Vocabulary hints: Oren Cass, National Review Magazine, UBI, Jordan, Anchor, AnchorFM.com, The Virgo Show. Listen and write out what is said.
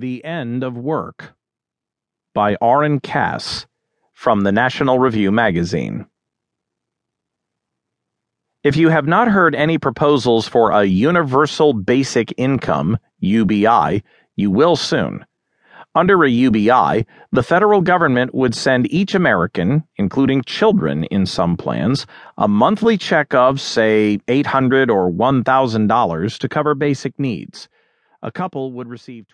The End of Work by Oren Cass from the National Review Magazine. If you have not heard any proposals for a Universal Basic Income, UBI, you will soon. Under a UBI, the federal government would send each American, including children in some plans, a monthly check of, say, $800 or $1,000 to cover basic needs. A couple would receive